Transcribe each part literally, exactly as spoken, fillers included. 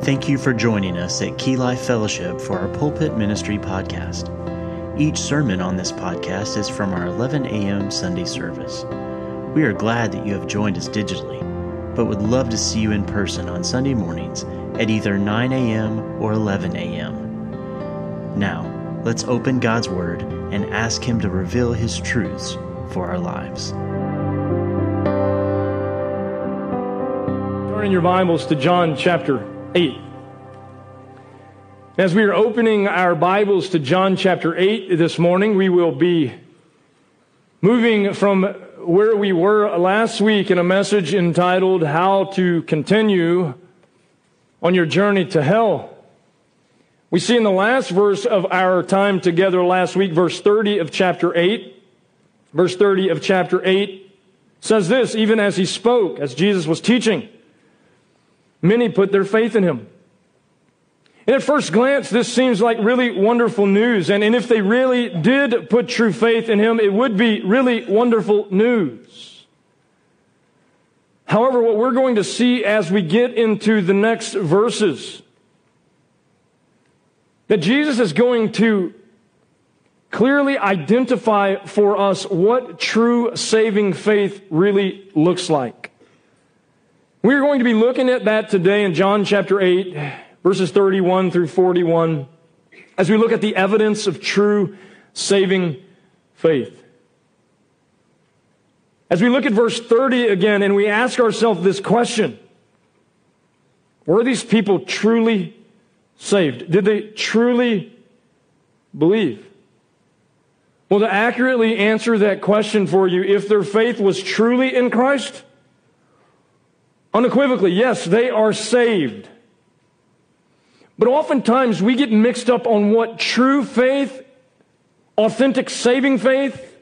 Thank you for joining us at Key Life Fellowship for our Pulpit Ministry podcast. Each sermon on this podcast is from our eleven a.m. Sunday service. We are glad that you have joined us digitally, but would love to see you in person on Sunday mornings at either nine a.m. or eleven a.m. Now, let's open God's Word and ask Him to reveal His truths for our lives. Turn in your Bibles to John chapter eight. As we are opening our Bibles to John chapter eight this morning, we will be moving from where we were last week in a message entitled, How to Continue on Your Journey to Hell. We see in the last verse of our time together last week, verse thirty of chapter eight, verse thirty of chapter eight says this, even as he spoke, as Jesus was teaching, many put their faith in him. And at first glance, this seems like really wonderful news. And, and if they really did put true faith in him, it would be really wonderful news. However, what we're going to see as we get into the next verses, that Jesus is going to clearly identify for us what true saving faith really looks like. We're going to be looking at that today in John chapter eight. Verses thirty-one through forty-one, as we look at the evidence of true saving faith. As we look at verse thirty again, and we ask ourselves this question, were these people truly saved? Did they truly believe? Well, to accurately answer that question for you, if their faith was truly in Christ, unequivocally, yes, they are saved. But oftentimes we get mixed up on what true faith, authentic saving faith,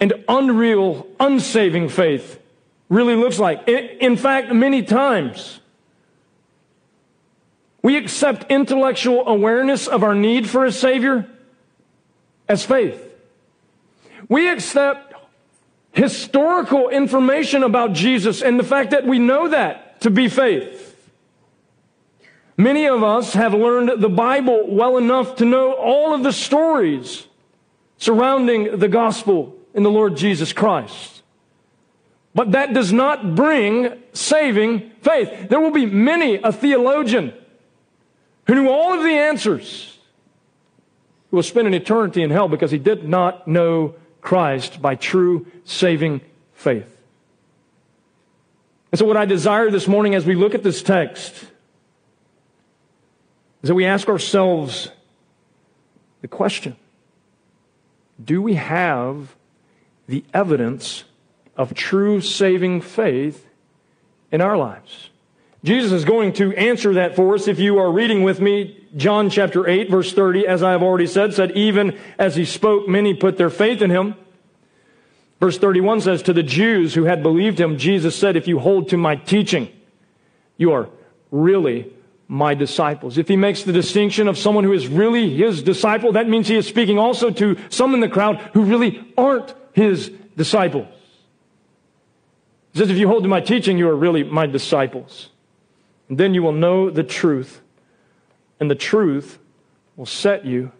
and unreal, unsaving faith really looks like. In fact, many times we accept intellectual awareness of our need for a Savior as faith. We accept historical information about Jesus and the fact that we know that to be faith. Many of us have learned the Bible well enough to know all of the stories surrounding the gospel in the Lord Jesus Christ. But that does not bring saving faith. There will be many a theologian who knew all of the answers who will spend an eternity in hell because he did not know Christ by true saving faith. And so what I desire this morning as we look at this text is that we ask ourselves the question, do we have the evidence of true saving faith in our lives? Jesus is going to answer that for us. If you are reading with me, John chapter eight, verse thirty, as I have already said, said, even as he spoke, many put their faith in him. Verse thirty-one says, to the Jews who had believed him, Jesus said, if you hold to my teaching, you are really my disciples. If he makes the distinction of someone who is really his disciple, that means he is speaking also to some in the crowd who really aren't his disciples. He says, if you hold to my teaching, you are really my disciples. And then you will know the truth, and the truth will set you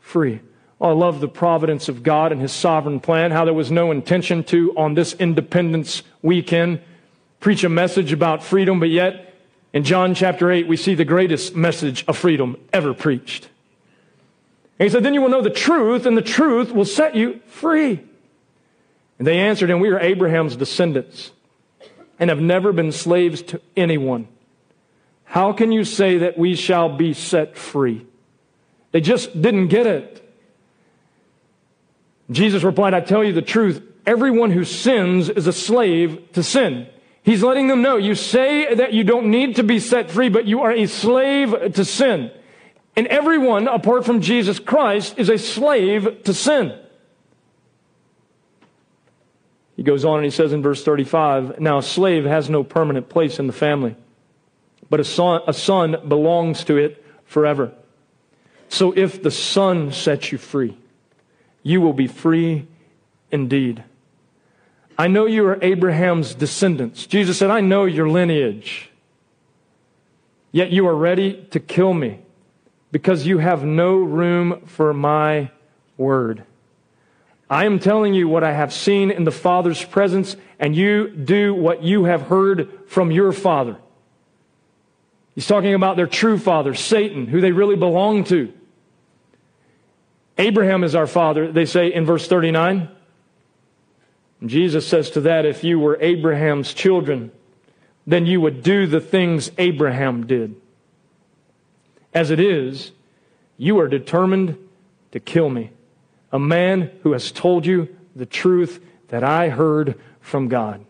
free. Oh, I love the providence of God and his sovereign plan, how there was no intention to, on this Independence weekend, preach a message about freedom, but yet in John chapter eight, we see the greatest message of freedom ever preached. And he said, then you will know the truth, and the truth will set you free. And they answered, and we are Abraham's descendants, and have never been slaves to anyone. How can you say that we shall be set free? They just didn't get it. Jesus replied, I tell you the truth, everyone who sins is a slave to sin. He's letting them know, you say that you don't need to be set free, but you are a slave to sin. And everyone, apart from Jesus Christ, is a slave to sin. He goes on and he says in verse thirty-five, now a slave has no permanent place in the family, but a son, a son belongs to it forever. So if the Son sets you free, you will be free indeed. I know you are Abraham's descendants. Jesus said, I know your lineage. Yet you are ready to kill me, because you have no room for my word. I am telling you what I have seen in the Father's presence, and you do what you have heard from your father. He's talking about their true father, Satan, who they really belong to. Abraham is our father, they say in verse thirty-nine. And Jesus says to that, if you were Abraham's children, then you would do the things Abraham did. As it is, you are determined to kill me, a man who has told you the truth that I heard from God.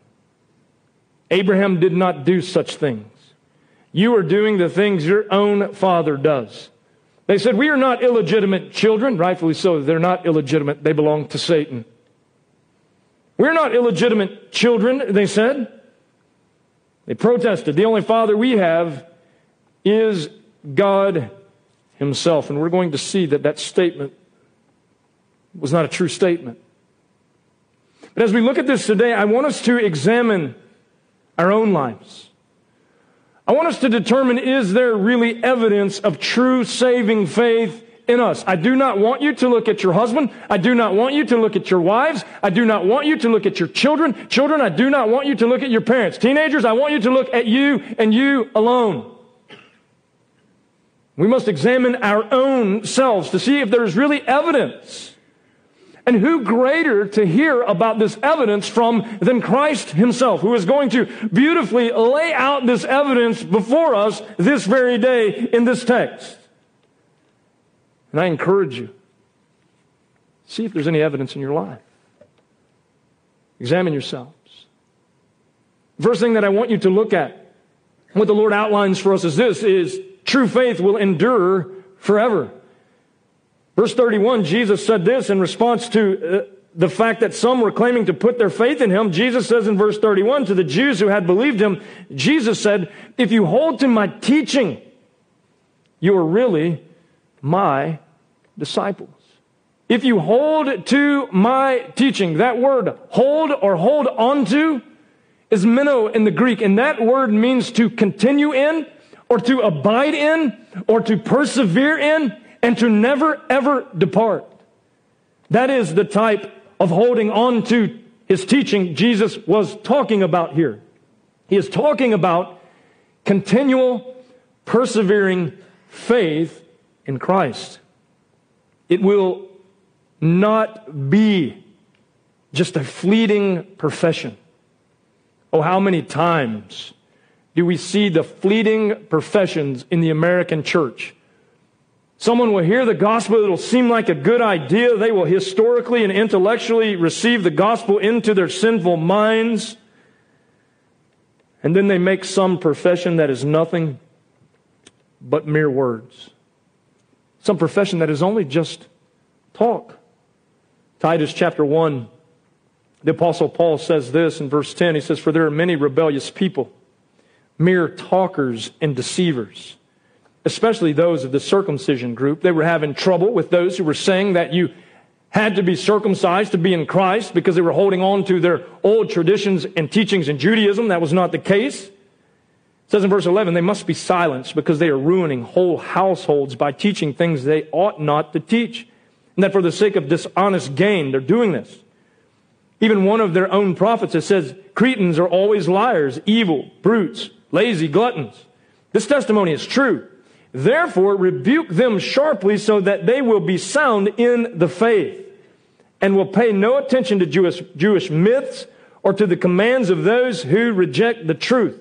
Abraham did not do such things. You are doing the things your own father does. They said, we are not illegitimate children. Rightfully so, they're not illegitimate. They belong to Satan. We're not illegitimate children, they said. They protested. The only father we have is God Himself. And we're going to see that that statement was not a true statement. But as we look at this today, I want us to examine our own lives. I want us to determine, is there really evidence of true saving faith in us? I do not want you to look at your husband. I do not want you to look at your wives. I do not want you to look at your children. Children, I do not want you to look at your parents. Teenagers, I want you to look at you and you alone. We must examine our own selves to see if there is really evidence. And who greater to hear about this evidence from than Christ Himself, who is going to beautifully lay out this evidence before us this very day in this text. And I encourage you, see if there's any evidence in your life. Examine yourselves. The first thing that I want you to look at, what the Lord outlines for us is this, is true faith will endure forever. Verse thirty-one, Jesus said this in response to uh, the fact that some were claiming to put their faith in Him. Jesus says in verse thirty-one, to the Jews who had believed Him, Jesus said, if you hold to my teaching, you are really my disciples. If you hold to my teaching, that word hold or hold onto is meno in the Greek. And that word means to continue in or to abide in or to persevere in. And to never, ever depart. That is the type of holding on to His teaching Jesus was talking about here. He is talking about continual, persevering faith in Christ. It will not be just a fleeting profession. Oh, how many times do we see the fleeting professions in the American church? Someone will hear the gospel, it'll seem like a good idea. They will historically and intellectually receive the gospel into their sinful minds. And then they make some profession that is nothing but mere words. Some profession that is only just talk. Titus chapter one, the Apostle Paul says this in verse ten. He says, for there are many rebellious people, mere talkers and deceivers, especially those of the circumcision group. They were having trouble with those who were saying that you had to be circumcised to be in Christ because they were holding on to their old traditions and teachings in Judaism. That was not the case. It says in verse eleven, they must be silenced because they are ruining whole households by teaching things they ought not to teach. And that for the sake of dishonest gain, they're doing this. Even one of their own prophets, it says, Cretans are always liars, evil, brutes, lazy, gluttons. This testimony is true. Therefore, rebuke them sharply so that they will be sound in the faith and will pay no attention to Jewish, Jewish myths or to the commands of those who reject the truth.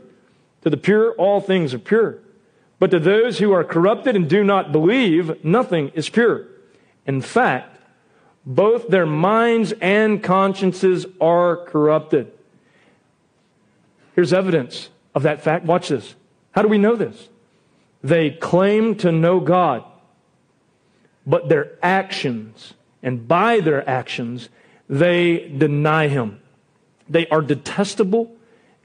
To the pure, all things are pure. But to those who are corrupted and do not believe, nothing is pure. In fact, both their minds and consciences are corrupted. Here's evidence of that fact. Watch this. How do we know this? They claim to know God, but their actions, and by their actions, they deny Him. They are detestable,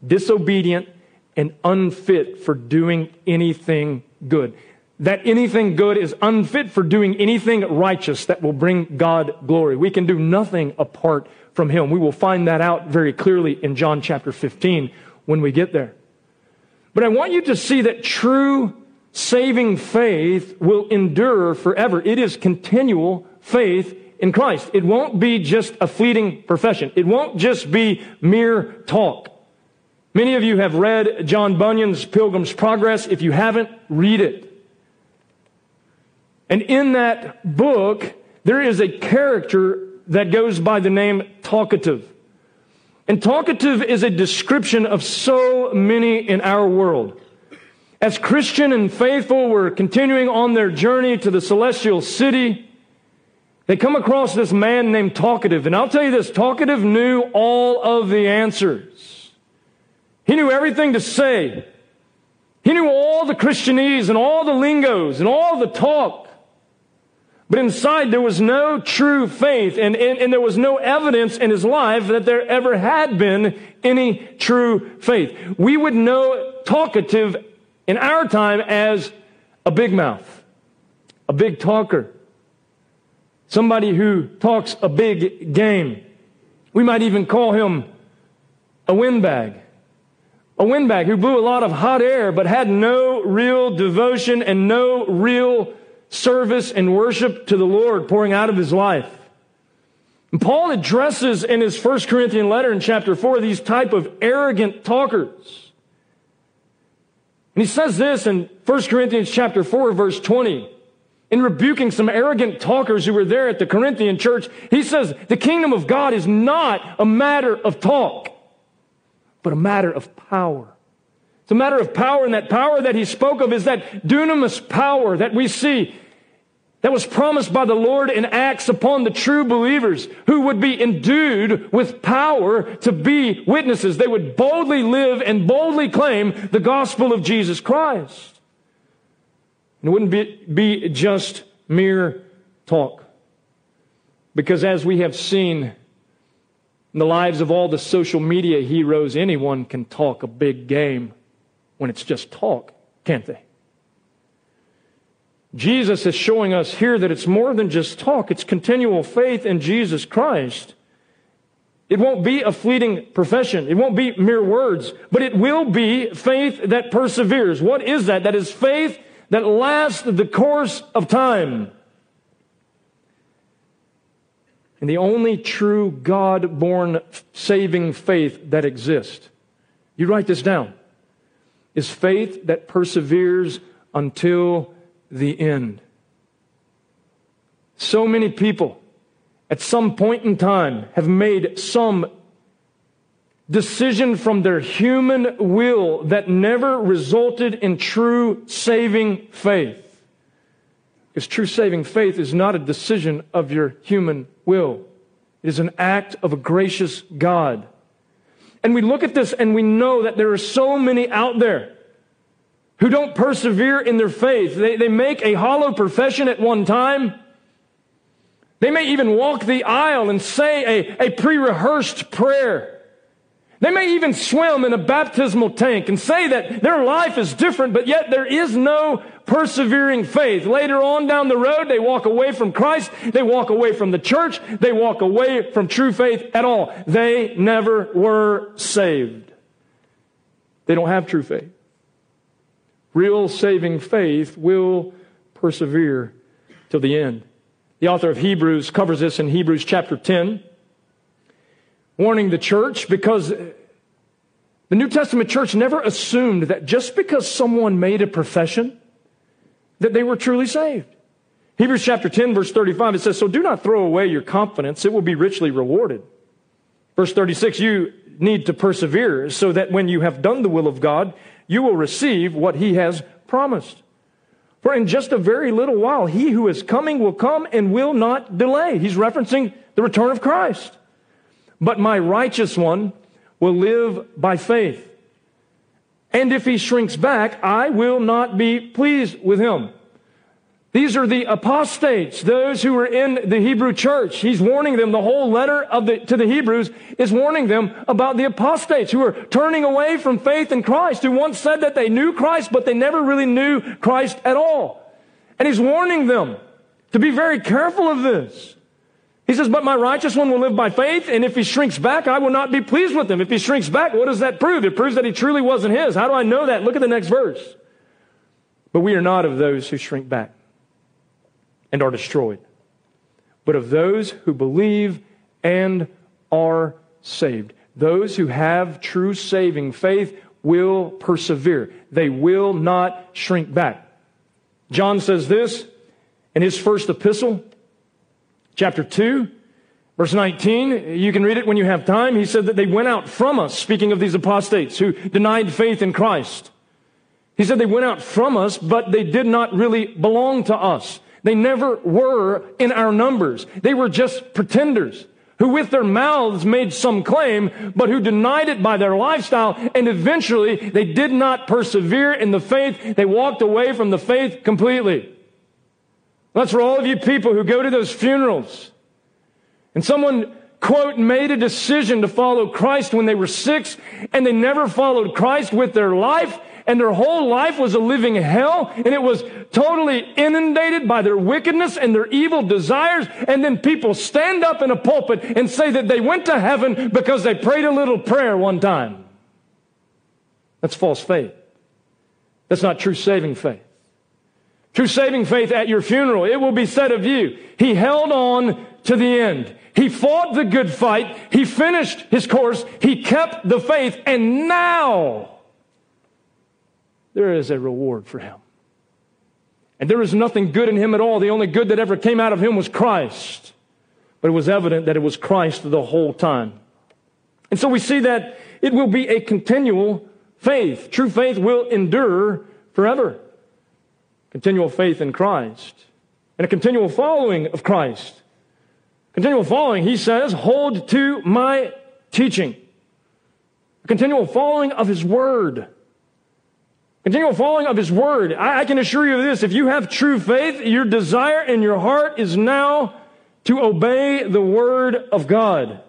disobedient, and unfit for doing anything good. That anything good is unfit for doing anything righteous that will bring God glory. We can do nothing apart from Him. We will find that out very clearly in John chapter fifteen when we get there. But I want you to see that true saving faith will endure forever. It is continual faith in Christ. It won't be just a fleeting profession. It won't just be mere talk. Many of you have read John Bunyan's Pilgrim's Progress. If you haven't, read it. And in that book, there is a character that goes by the name Talkative. And Talkative is a description of so many in our world. As Christian and faithful were continuing on their journey to the celestial city, they come across this man named Talkative. And I'll tell you this, Talkative knew all of the answers. He knew everything to say. He knew all the Christianese and all the lingos and all the talk. But inside there was no true faith, and, and, and there was no evidence in his life that there ever had been any true faith. We would know Talkative in our time as a big mouth, a big talker, somebody who talks a big game. We might even call him a windbag, a windbag who blew a lot of hot air but had no real devotion and no real service and worship to the Lord pouring out of his life. And Paul addresses in his First Corinthian letter in chapter four these type of arrogant talkers. And he says this in First Corinthians chapter four, verse twenty, in rebuking some arrogant talkers who were there at the Corinthian church. He says, the kingdom of God is not a matter of talk, but a matter of power. It's a matter of power, and that power that he spoke of is that dunamis power that we see that was promised by the Lord in Acts upon the true believers who would be endued with power to be witnesses. They would boldly live and boldly claim the gospel of Jesus Chrisst. And it wouldn't be, be just mere talk. Because as we have seen in the lives of all the social media heroes, anyone can talk a big game when it's just talk, can't they? Jesus is showing us here that it's more than just talk. It's continual faith in Jesus Christ. It won't be a fleeting profession. It won't be mere words, but it will be faith that perseveres. What is that? That is faith that lasts the course of time. And the only true God-born saving faith that exists, you write this down, is faith that perseveres until the end. So many people at some point in time have made some decision from their human will that never resulted in true saving faith. Because true saving faith is not a decision of your human will. It is an act of a gracious God. And we look at this and we know that there are so many out there who don't persevere in their faith. They, they make a hollow profession at one time. They may even walk the aisle and say a, a pre-rehearsed prayer. They may even swim in a baptismal tank and say that their life is different, but yet there is no persevering faith. Later on down the road, they walk away from Christ. They walk away from the church. They walk away from true faith at all. They never were saved. They don't have true faith. Real saving faith will persevere till the end. The author of Hebrews covers this in Hebrews chapter ten, warning the church, because the New Testament church never assumed that just because someone made a profession that they were truly saved. Hebrews chapter ten, verse thirty-five, it says, so do not throw away your confidence. It will be richly rewarded. Verse thirty-six, you need to persevere so that when you have done the will of God, you will receive what He has promised. For in just a very little while, He who is coming will come and will not delay. He's referencing the return of Christ. But my righteous one will live by faith. And if he shrinks back, I will not be pleased with him. These are the apostates, those who were in the Hebrew church. He's warning them. The whole letter of the, to the Hebrews is warning them about the apostates who are turning away from faith in Christ, who once said that they knew Christ, but they never really knew Christ at all. And he's warning them to be very careful of this. He says, but my righteous one will live by faith, and if he shrinks back, I will not be pleased with him. If he shrinks back, what does that prove? It proves that he truly wasn't his. How do I know that? Look at the next verse. But we are not of those who shrink back and are destroyed, but of those who believe and are saved. Those who have true saving faith will persevere. They will not shrink back. John says this in his first epistle, chapter two, verse nineteen. You can read it when you have time. He said that they went out from us, speaking of these apostates who denied faith in Christ. He said they went out from us, but they did not really belong to us. They never were in our numbers. They were just pretenders who with their mouths made some claim, but who denied it by their lifestyle, and eventually they did not persevere in the faith. They walked away from the faith completely. That's for all of you people who go to those funerals and someone, quote, made a decision to follow Christ when they were six, and they never followed Christ with their life. And their whole life was a living hell, and it was totally inundated by their wickedness and their evil desires. And then people stand up in a pulpit and say that they went to heaven because they prayed a little prayer one time. That's false faith. That's not true saving faith. True saving faith at your funeral, it will be said of you, he held on to the end. He fought the good fight. He finished his course. He kept the faith. And now there is a reward for him. And there is nothing good in him at all. The only good that ever came out of him was Christ. But it was evident that it was Christ the whole time. And so we see that it will be a continual faith. True faith will endure forever. Continual faith in Christ. And a continual following of Christ. Continual following, he says, hold to my teaching. A continual following of his word. Continual following of his word. I, I can assure you of this. If you have true faith, your desire in your heart is now to obey the word of God.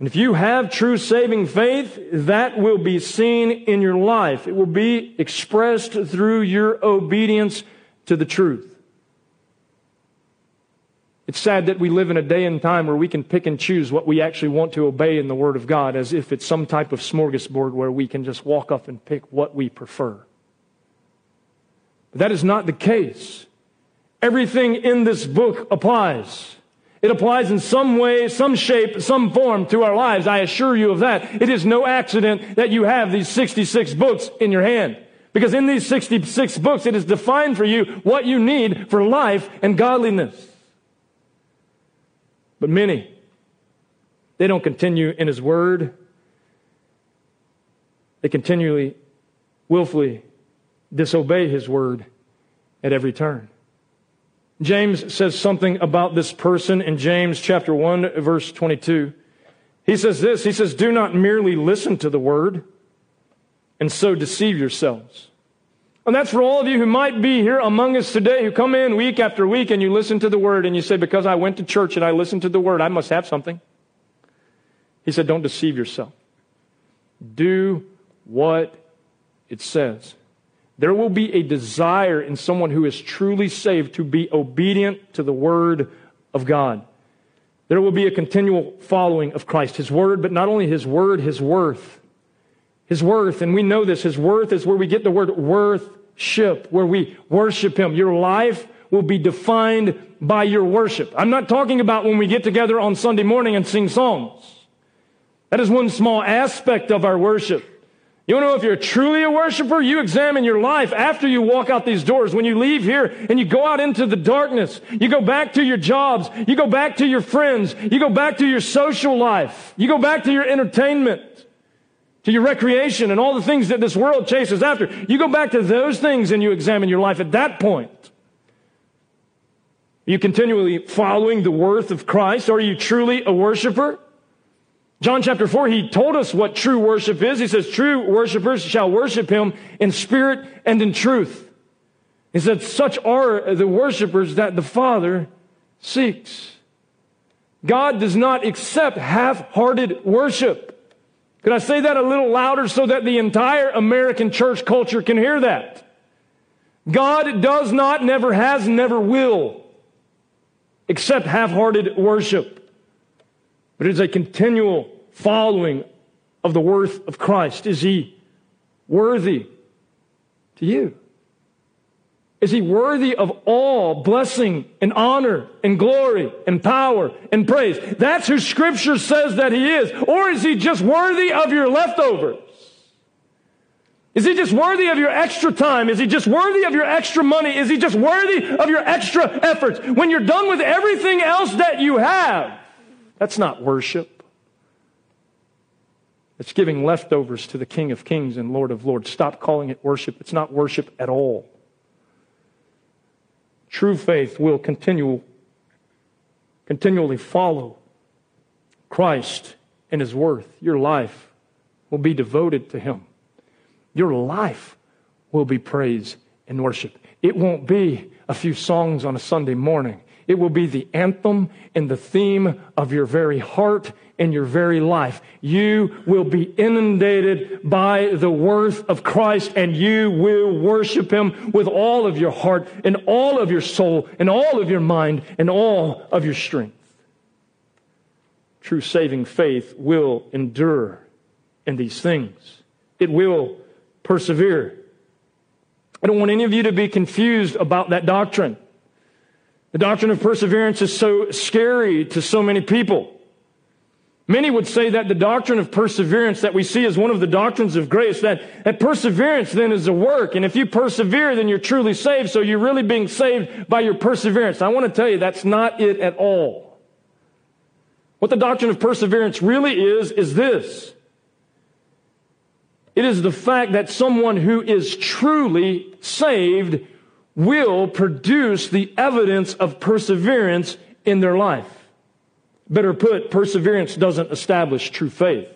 And if you have true saving faith, that will be seen in your life. It will be expressed through your obedience to the truth. It's sad that we live in a day and time where we can pick and choose what we actually want to obey in the Word of God, as if it's some type of smorgasbord where we can just walk up and pick what we prefer. But that is not the case. Everything in this book applies. It applies in some way, some shape, some form to our lives. I assure you of that. It is no accident that you have these sixty-six books in your hand. Because in these sixty-six books, it is defined for you what you need for life and godliness. But many, they don't continue in his word. They continually, willfully disobey his word at every turn. James says something about this person in James chapter one, verse twenty-two. He says this, he says, do not merely listen to the word and so deceive yourselves. And that's for all of you who might be here among us today, who come in week after week and you listen to the word and you say, because I went to church and I listened to the word, I must have something. He said, don't deceive yourself. Do what it says. There will be a desire in someone who is truly saved to be obedient to the word of God. There will be a continual following of Christ, his word, but not only his word, his worth. His worth, and we know this, his worth is where we get the word worship, where we worship him. Your life will be defined by your worship. I'm not talking about when we get together on Sunday morning and sing songs. That is one small aspect of our worship. You want to know if you're truly a worshiper? You examine your life after you walk out these doors. When you leave here and you go out into the darkness, you go back to your jobs, you go back to your friends, you go back to your social life, you go back to your entertainment, to your recreation and all the things that this world chases after. You go back to those things and you examine your life at that point. Are you continually following the worth of Christ? Are you truly a worshiper? John chapter four, he told us what true worship is. He says, true worshipers shall worship him in spirit and in truth. He said, such are the worshipers that the Father seeks. God does not accept half-hearted worship. Could I say that a little louder so that the entire American church culture can hear that? God does not, never has, never will accept half-hearted worship. But it is a continual following of the worth of Christ. Is he worthy to you? Is he worthy of all blessing and honor and glory and power and praise? That's who Scripture says that he is. Or is he just worthy of your leftovers? Is he just worthy of your extra time? Is he just worthy of your extra money? Is he just worthy of your extra efforts? When you're done with everything else that you have, that's not worship. It's giving leftovers to the King of Kings and Lord of Lords. Stop calling it worship. It's not worship at all. True faith will continue, continually follow Christ and His worth. Your life will be devoted to Him. Your life will be praise and worship. It won't be a few songs on a Sunday morning. It will be the anthem and the theme of your very heart and your very life. You will be inundated by the worth of Christ, and you will worship Him with all of your heart and all of your soul and all of your mind and all of your strength. True saving faith will endure in these things. It will persevere. I don't want any of you to be confused about that doctrine. The doctrine of perseverance is so scary to so many people. Many would say that the doctrine of perseverance that we see is one of the doctrines of grace, that, that perseverance then is a work, and if you persevere, then you're truly saved, so you're really being saved by your perseverance. I want to tell you, that's not it at all. What the doctrine of perseverance really is, is this. It is the fact that someone who is truly saved will produce the evidence of perseverance in their life. Better put, perseverance doesn't establish true faith.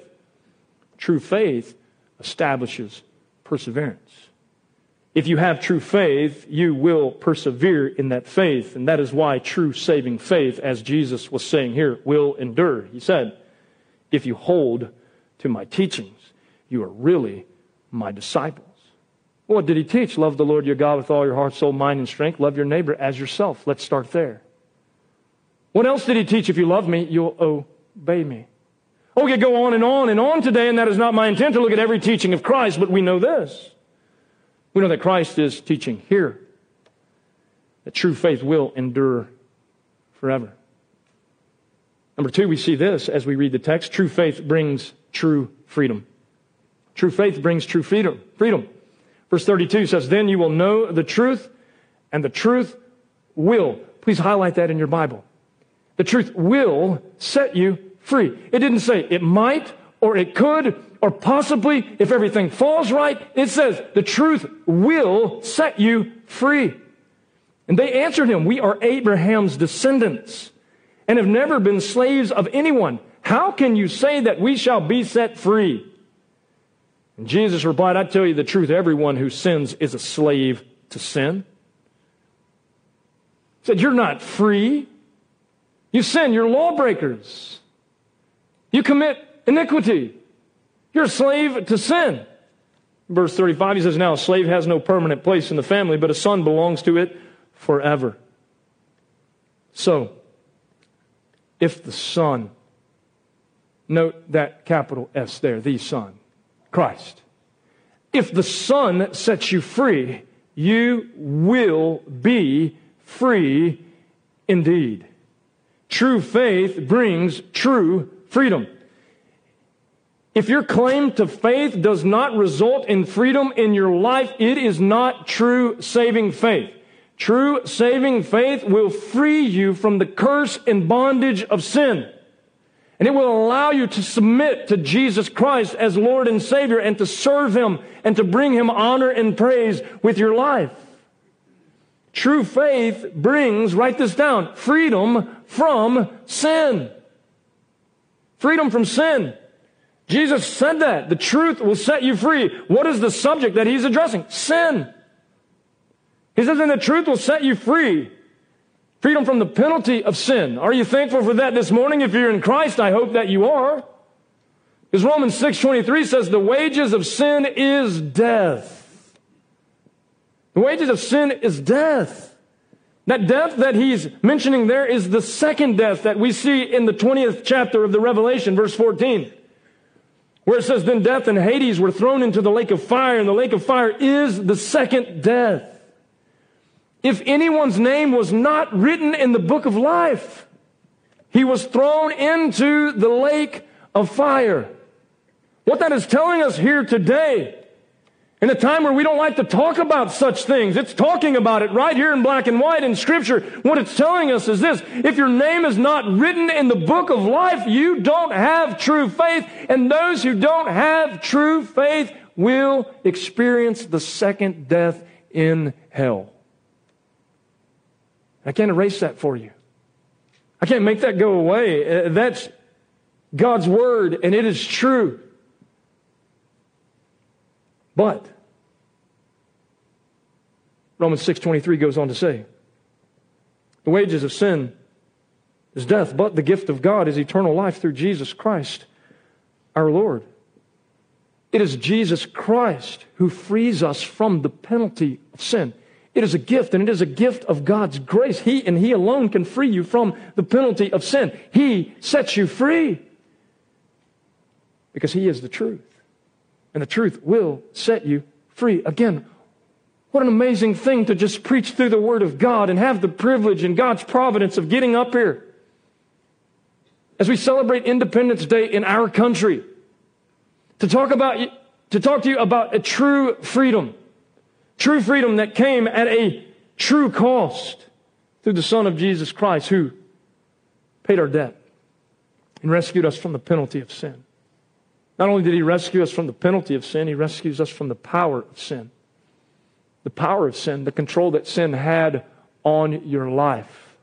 True faith establishes perseverance. If you have true faith, you will persevere in that faith, and that is why true saving faith, as Jesus was saying here, will endure. He said, if you hold to my teachings, you are really my disciples. Well, what did he teach? Love the Lord your God with all your heart, soul, mind, and strength. Love your neighbor as yourself. Let's start there. What else did he teach? If you love me, you'll obey me. Oh, you go on and on and on today, and that is not my intent to look at every teaching of Christ, but we know this. We know that Christ is teaching here that true faith will endure forever. Number two, we see this as we read the text. True faith brings true freedom. True faith brings true freedom. Freedom. Verse thirty-two says, then you will know the truth, and the truth will. Please highlight that in your Bible. The truth will set you free. It didn't say it might, or it could, or possibly, if everything falls right. It says the truth will set you free. And they answered him, we are Abraham's descendants, and have never been slaves of anyone. How can you say that we shall be set free? Jesus replied, I tell you the truth, everyone who sins is a slave to sin. He said, you're not free. You sin, you're lawbreakers. You commit iniquity. You're a slave to sin. Verse thirty-five, he says, now a slave has no permanent place in the family, but a son belongs to it forever. So, if the Son, note that capital S there, the Son, Christ. If the Son sets you free, you will be free indeed. True faith brings true freedom. If your claim to faith does not result in freedom in your life, it is not true saving faith. True saving faith will free you from the curse and bondage of sin. And it will allow you to submit to Jesus Christ as Lord and Savior and to serve Him and to bring Him honor and praise with your life. True faith brings, write this down, freedom from sin. Freedom from sin. Jesus said that. The truth will set you free. What is the subject that He's addressing? Sin. He says, and the truth will set you free. Freedom from the penalty of sin. Are you thankful for that this morning? If you're in Christ, I hope that you are. Because Romans six twenty-three says, the wages of sin is death. The wages of sin is death. That death that he's mentioning there is the second death that we see in the twentieth chapter of the Revelation, verse fourteen. Where it says, then death and Hades were thrown into the lake of fire, and the lake of fire is the second death. If anyone's name was not written in the book of life, he was thrown into the lake of fire. What that is telling us here today, in a time where we don't like to talk about such things, it's talking about it right here in black and white in Scripture. What it's telling us is this: if your name is not written in the book of life, you don't have true faith, and those who don't have true faith will experience the second death in hell. I can't erase that for you. I can't make that go away. That's God's Word, and it is true. But Romans six twenty-three goes on to say, the wages of sin is death, but the gift of God is eternal life through Jesus Christ, our Lord. It is Jesus Christ who frees us from the penalty of sin. It is a gift, and it is a gift of God's grace. He and He alone can free you from the penalty of sin. He sets you free because He is the truth, and the truth will set you free. Again, what an amazing thing to just preach through the Word of God and have the privilege and God's providence of getting up here as we celebrate Independence Day in our country to talk about, to talk to you about a true freedom. True freedom that came at a true cost through the Son of Jesus Christ, who paid our debt and rescued us from the penalty of sin. Not only did He rescue us from the penalty of sin, He rescues us from the power of sin. The power of sin, the control that sin had on your life.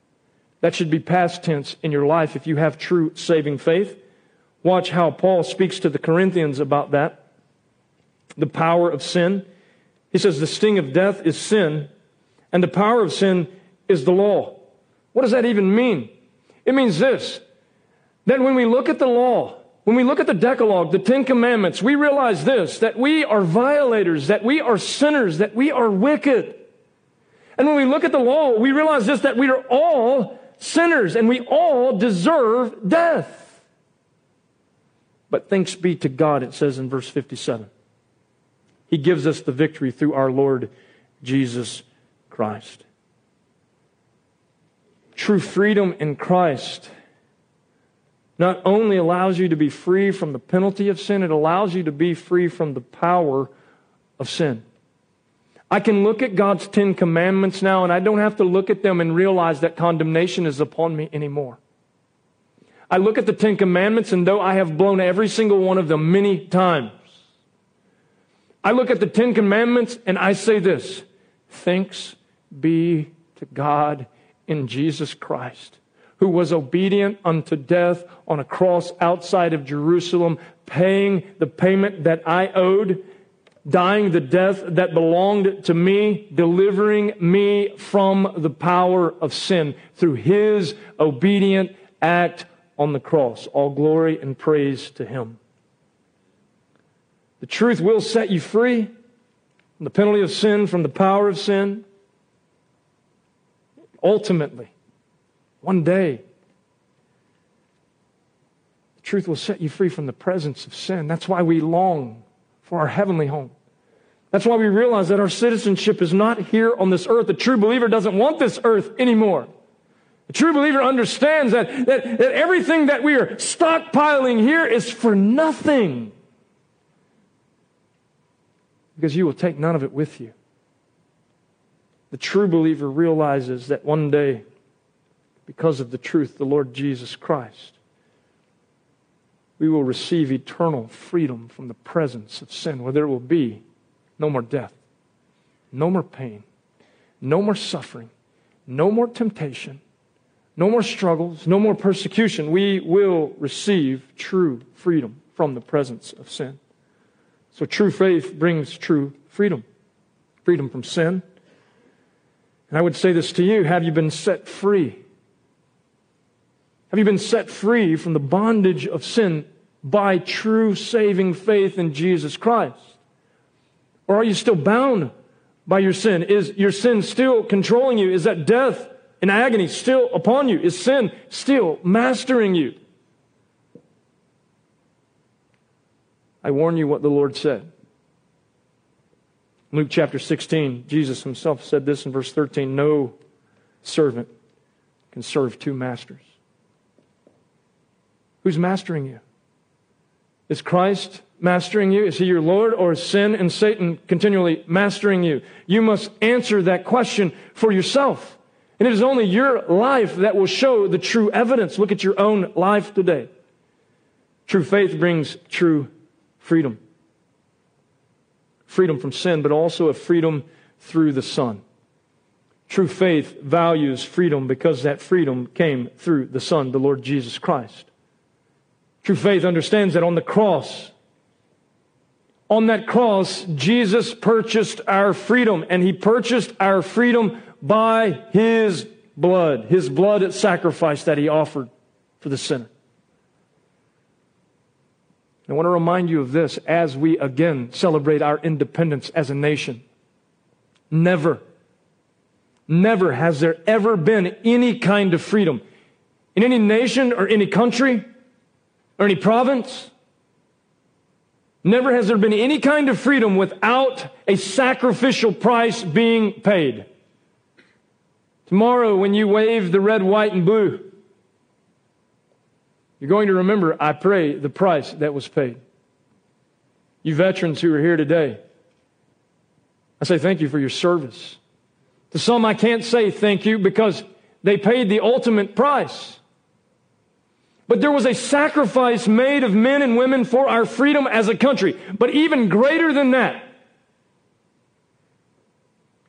That should be past tense in your life if you have true saving faith. Watch how Paul speaks to the Corinthians about that. The power of sin. He says the sting of death is sin, and the power of sin is the law. What does that even mean? It means this, that when we look at the law, when we look at the Decalogue, the Ten Commandments, we realize this, that we are violators, that we are sinners, that we are wicked. And when we look at the law, we realize this, that we are all sinners, and we all deserve death. But thanks be to God, it says in verse fifty-seven. He gives us the victory through our Lord Jesus Christ. True freedom in Christ not only allows you to be free from the penalty of sin, it allows you to be free from the power of sin. I can look at God's Ten Commandments now, and I don't have to look at them and realize that condemnation is upon me anymore. I look at the Ten Commandments, and though I have blown every single one of them many times, I look at the Ten Commandments and I say this: thanks be to God in Jesus Christ, who was obedient unto death on a cross outside of Jerusalem, paying the payment that I owed, dying the death that belonged to me, delivering me from the power of sin through His obedient act on the cross. All glory and praise to Him. The truth will set you free from the penalty of sin, from the power of sin. Ultimately, one day, the truth will set you free from the presence of sin. That's why we long for our heavenly home. That's why we realize that our citizenship is not here on this earth. The true believer doesn't want this earth anymore. The true believer understands that, that, that everything that we are stockpiling here is for nothing, because you will take none of it with you. The true believer realizes that one day, because of the truth, the Lord Jesus Christ, we will receive eternal freedom from the presence of sin, where there will be no more death, no more pain, no more suffering, no more temptation, no more struggles, no more persecution. We will receive true freedom from the presence of sin. So true faith brings true freedom, freedom from sin. And I would say this to you: have you been set free? Have you been set free from the bondage of sin by true saving faith in Jesus Christ? Or are you still bound by your sin? Is your sin still controlling you? Is that death and agony still upon you? Is sin still mastering you? I warn you what the Lord said. Luke chapter sixteen, Jesus himself said this in verse thirteen, "No servant can serve two masters." Who's mastering you? Is Christ mastering you? Is He your Lord, or is sin and Satan continually mastering you? You must answer that question for yourself. And it is only your life that will show the true evidence. Look at your own life today. True faith brings true freedom. Freedom from sin, but also a freedom through the Son. True faith values freedom because that freedom came through the Son, the Lord Jesus Christ. True faith understands that on the cross, on that cross, Jesus purchased our freedom, and He purchased our freedom by His blood, His blood at sacrifice that He offered for the sinner. I want to remind you of this as we again celebrate our independence as a nation. Never, never has there ever been any kind of freedom in any nation or any country or any province. Never has there been any kind of freedom without a sacrificial price being paid. Tomorrow when you wave the red, white, and blue, you're going to remember, I pray, the price that was paid. You veterans who are here today, I say thank you for your service. To some, I can't say thank you because they paid the ultimate price. But there was a sacrifice made of men and women for our freedom as a country. But even greater than that,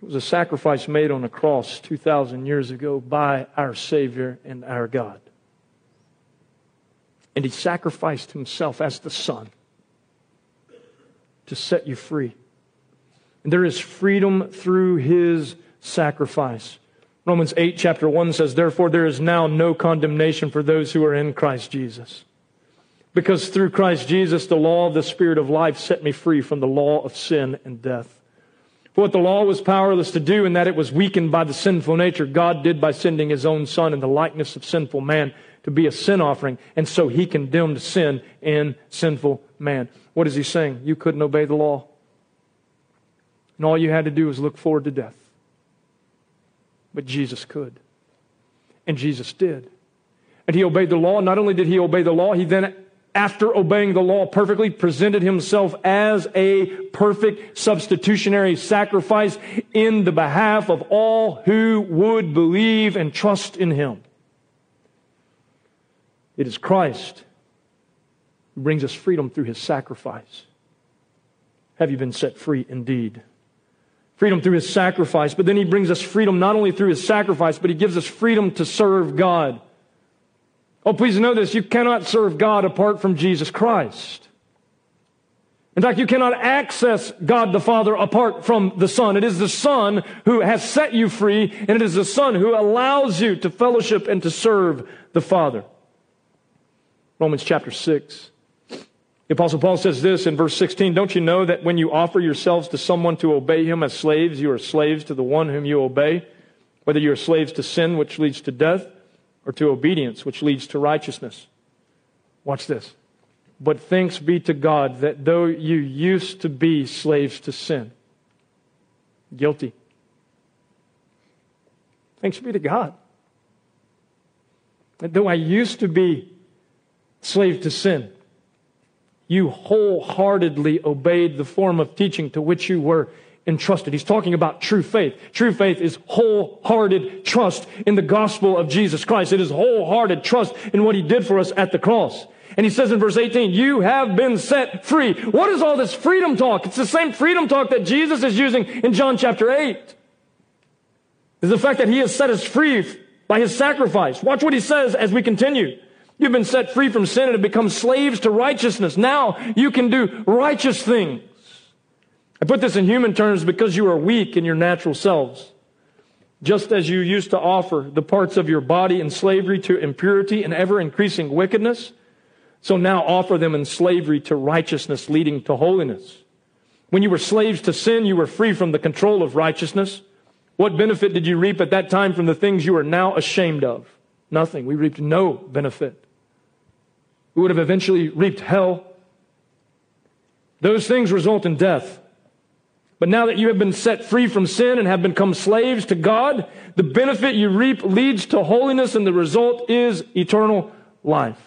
it was a sacrifice made on a cross two thousand years ago by our Savior and our God. And He sacrificed Himself as the Son to set you free. And there is freedom through His sacrifice. Romans eight, chapter one says, "Therefore there is now no condemnation for those who are in Christ Jesus. Because through Christ Jesus, the law of the Spirit of life set me free from the law of sin and death. For what the law was powerless to do, in that it was weakened by the sinful nature, God did by sending His own Son in the likeness of sinful man, to be a sin offering, and so He condemned sin in sinful man." What is He saying? You couldn't obey the law. And all you had to do was look forward to death. But Jesus could. And Jesus did. And He obeyed the law. Not only did He obey the law, He then, after obeying the law perfectly, presented Himself as a perfect substitutionary sacrifice in the behalf of all who would believe and trust in Him. It is Christ who brings us freedom through His sacrifice. Have you been set free indeed? Freedom through His sacrifice, but then He brings us freedom not only through His sacrifice, but He gives us freedom to serve God. Oh, please know this, you cannot serve God apart from Jesus Christ. In fact, you cannot access God the Father apart from the Son. It is the Son who has set you free, and it is the Son who allows you to fellowship and to serve the Father. Romans chapter six. The Apostle Paul says this in verse sixteen, "Don't you know that when you offer yourselves to someone to obey him as slaves, you are slaves to the one whom you obey, whether you are slaves to sin, which leads to death, or to obedience, which leads to righteousness." Watch this. "But thanks be to God that though you used to be slaves to sin," guilty. Thanks be to God that though I used to be slave to sin, you wholeheartedly obeyed the form of teaching to which you were entrusted. He's talking about true faith. True faith is wholehearted trust in the gospel of Jesus Christ. It is wholehearted trust in what He did for us at the cross. And He says in verse eighteen, "You have been set free." What is all this freedom talk? It's the same freedom talk that Jesus is using in John chapter eight. It's the fact that He has set us free by His sacrifice. Watch what He says as we continue. "You've been set free from sin and have become slaves to righteousness. Now you can do righteous things." I put this in human terms because you are weak in your natural selves. "Just as you used to offer the parts of your body in slavery to impurity and ever-increasing wickedness, so now offer them in slavery to righteousness leading to holiness. When you were slaves to sin, you were free from the control of righteousness. What benefit did you reap at that time from the things you are now ashamed of? Nothing." We reaped no benefit. We would have eventually reaped hell. "Those things result in death. But now that you have been set free from sin and have become slaves to God, the benefit you reap leads to holiness, and the result is eternal life.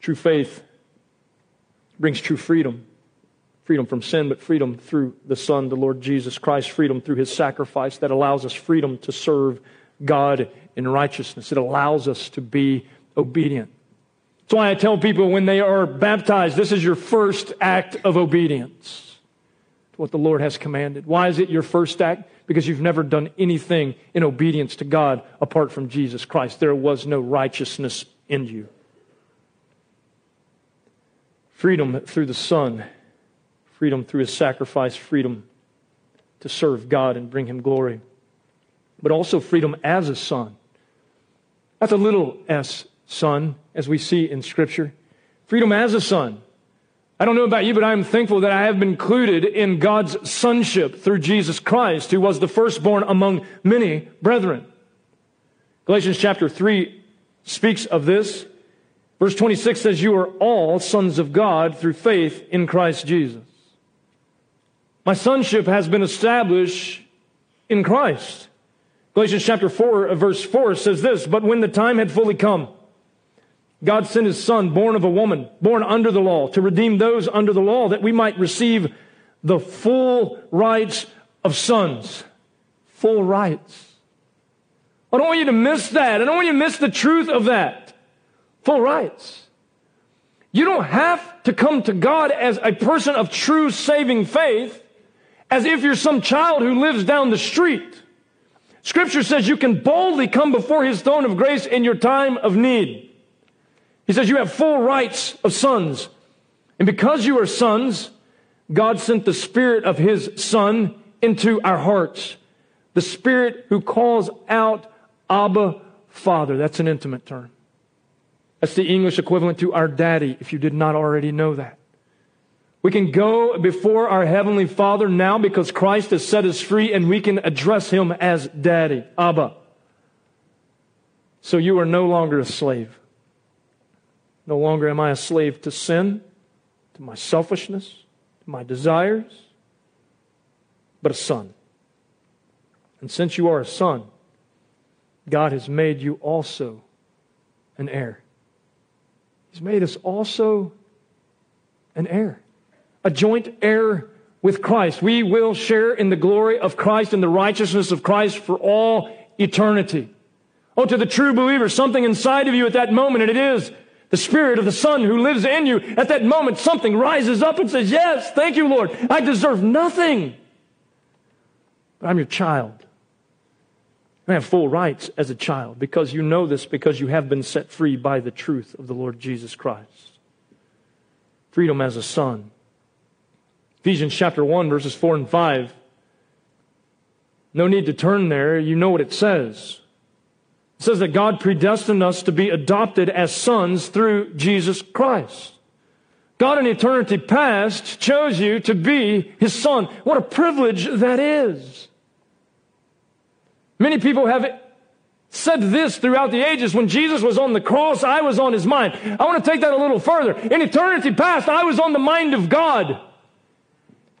True faith brings true freedom. Freedom from sin, but freedom through the Son, the Lord Jesus Christ. Freedom through His sacrifice that allows us freedom to serve God in righteousness. It allows us to be obedient. That's why I tell people when they are baptized, this is your first act of obedience to what the Lord has commanded. Why is it your first act? Because you've never done anything in obedience to God apart from Jesus Christ. There was no righteousness in you. Freedom through the Son, freedom through His sacrifice, freedom to serve God and bring Him glory, but also freedom as a son. That's a little s, son, as we see in Scripture. Freedom as a son. I don't know about you, but I am thankful that I have been included in God's sonship through Jesus Christ, who was the firstborn among many brethren. Galatians chapter three speaks of this. Verse twenty-six says, "You are all sons of God through faith in Christ Jesus." My sonship has been established in Christ. Galatians chapter four, verse four says this, "But when the time had fully come, God sent His Son, born of a woman, born under the law, to redeem those under the law, that we might receive the full rights of sons." Full rights. I don't want you to miss that. I don't want you to miss the truth of that. Full rights. You don't have to come to God as a person of true saving faith as if you're some child who lives down the street. Scripture says you can boldly come before His throne of grace in your time of need. He says you have full rights of sons. And because you are sons, God sent the Spirit of His Son into our hearts. The Spirit who calls out, "Abba, Father." That's an intimate term. That's the English equivalent to "our daddy," if you did not already know that. We can go before our Heavenly Father now because Christ has set us free, and we can address Him as Daddy, Abba. So you are no longer a slave. No longer am I a slave to sin, to my selfishness, to my desires, but a son. And since you are a son, God has made you also an heir. He's made us also an heir, a joint heir with Christ. We will share in the glory of Christ and the righteousness of Christ for all eternity. Oh, to the true believer, something inside of you at that moment, and it is the Spirit of the Son who lives in you. At that moment, something rises up and says, "Yes, thank you, Lord. I deserve nothing. But I'm your child. I have full rights as a child," because you know this, because you have been set free by the truth of the Lord Jesus Christ. Freedom as a son. Ephesians chapter one, verses four and five. No need to turn there. You know what it says. It says that God predestined us to be adopted as sons through Jesus Christ. God in eternity past chose you to be His son. What a privilege that is. Many people have said this throughout the ages. When Jesus was on the cross, I was on His mind. I want to take that a little further. In eternity past, I was on the mind of God.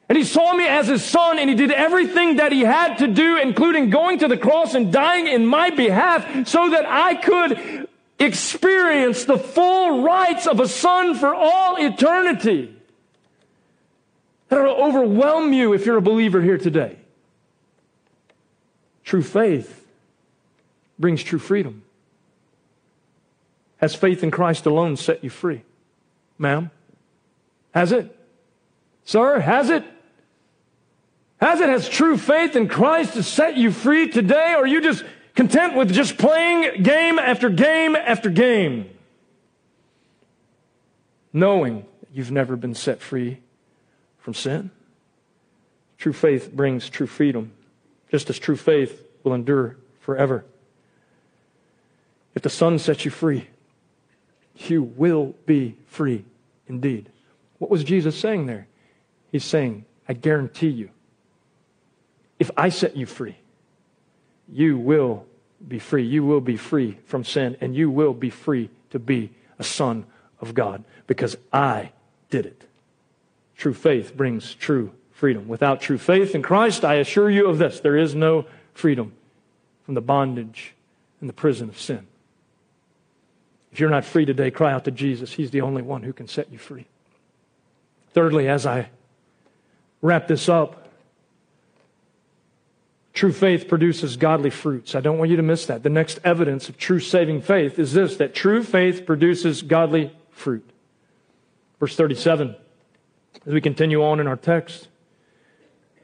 And He saw me as His son, and He did everything that He had to do, including going to the cross and dying in my behalf so that I could experience the full rights of a son for all eternity. That will overwhelm you if you're a believer here today. True faith brings true freedom. Has faith in Christ alone set you free? Ma'am? Has it? Sir, has it? Has it? Has true faith in Christ to set you free today? Or are you just content with just playing game after game after game? Knowing that you've never been set free from sin. True faith brings true freedom, just as true faith will endure forever. If the Son sets you free, you will be free indeed. What was Jesus saying there? He's saying, I guarantee you, if I set you free, you will be free. You will be free from sin, and you will be free to be a son of God, because I did it. True faith brings true freedom. Without true faith in Christ, I assure you of this, there is no freedom from the bondage and the prison of sin. If you're not free today, cry out to Jesus. He's the only one who can set you free. Thirdly, as I wrap this up, true faith produces godly fruits. I don't want you to miss that. The next evidence of true saving faith is this, that true faith produces godly fruit. Verse thirty-seven, as we continue on in our text,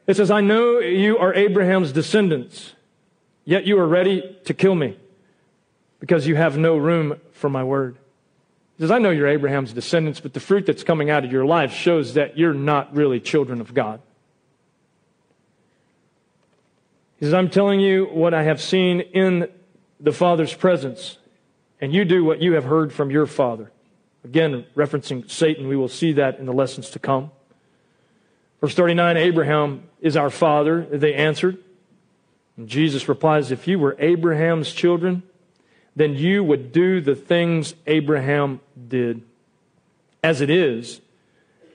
it says, I know you are Abraham's descendants, yet you are ready to kill me, because you have no room for my word. He says, I know you're Abraham's descendants, but the fruit that's coming out of your life shows that you're not really children of God. He says, I'm telling you what I have seen in the Father's presence, and you do what you have heard from your father. Again, referencing Satan, we will see that in the lessons to come. Verse thirty-nine, Abraham is our father, they answered. And Jesus replies, if you were Abraham's children, then you would do the things Abraham did. As it is,